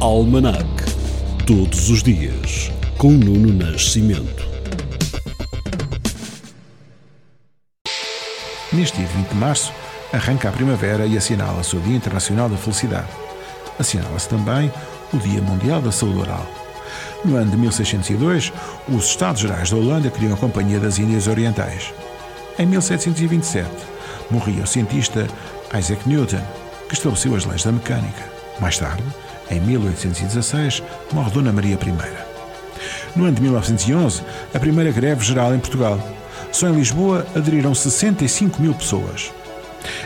Almanac, todos os dias, com Nuno Nascimento. Neste dia 20 de março, arranca a primavera e assinala-se o Dia Internacional da Felicidade. Assinala-se também o Dia Mundial da Saúde Oral. No ano de 1602, os Estados-Gerais da Holanda criam a Companhia das Índias Orientais. Em 1727, morria o cientista Isaac Newton, que estabeleceu as leis da mecânica. Mais tarde, em 1816, morre Dona Maria I. No ano de 1911, a primeira greve geral em Portugal. Só em Lisboa aderiram 65 mil pessoas.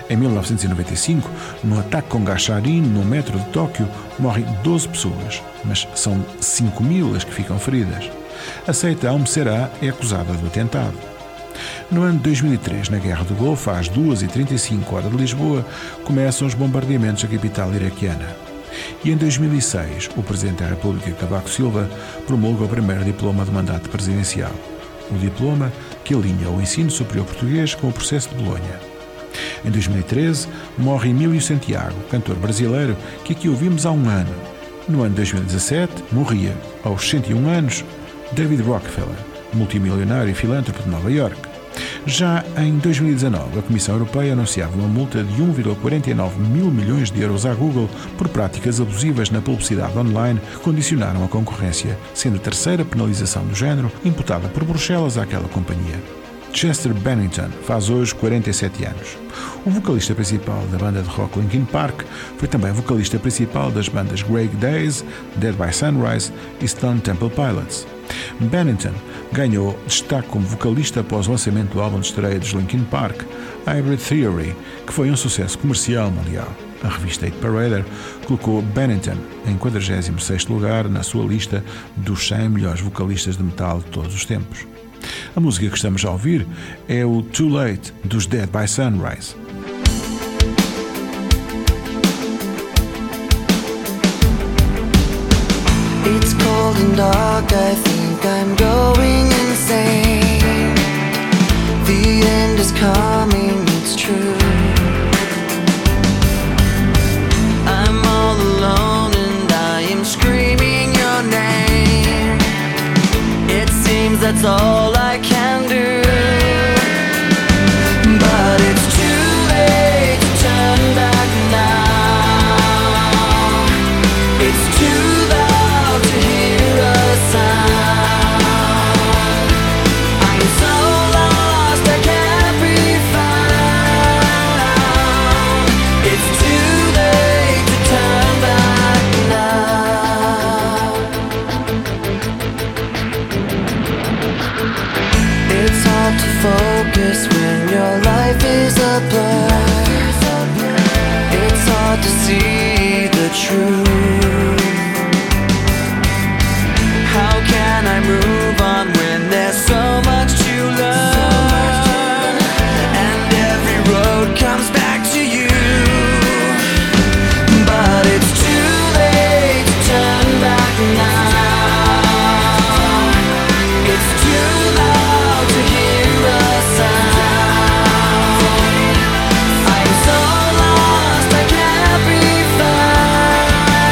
Em 1995, num ataque com Gacharino no metro de Tóquio, morrem 12 pessoas, mas são 5 mil as que ficam feridas. A seita Almecerá é acusada do atentado. No ano de 2003, na Guerra do Golfo, às 2h35 hora de Lisboa, começam os bombardeamentos da capital iraquiana. E em 2006, o Presidente da República, Cavaco Silva, promulga o primeiro diploma de mandato presidencial. Um diploma que alinha o ensino superior português com o processo de Bolonha. Em 2013, morre Emílio Santiago, cantor brasileiro que aqui ouvimos há um ano. No ano de 2017, morria, aos 101 anos, David Rockefeller, multimilionário e filântropo de Nova York. Já em 2019, a Comissão Europeia anunciava uma multa de 1,49 mil milhões de euros à Google por práticas abusivas na publicidade online que condicionaram a concorrência, sendo a terceira penalização do género imputada por Bruxelas àquela companhia. Chester Bennington faz hoje 47 anos. O vocalista principal da banda de rock Linkin Park foi também vocalista principal das bandas Grey Daze, Dead by Sunrise e Stone Temple Pilots. Bennington ganhou destaque como vocalista após o lançamento do álbum de estreia dos Linkin Park, Hybrid Theory, que foi um sucesso comercial mundial. A revista Hit Parader colocou Bennington em 46º lugar na sua lista dos 100 melhores vocalistas de metal de todos os tempos. A música que estamos a ouvir é o Too Late, dos Dead by Sunrise. It's cold and dark, I think I'm going insane. The end is coming, it's true. I'm all alone and I am screaming your name. It seems that's all I can do. But it's too late to turn back now. It's too focus when your life is a blur. It's hard to see the truth. How can I move on when there's so much to learn? And every road comes back to you. But it's too late to turn back now. It's too loud to hear. I'm so lost, I can't be found.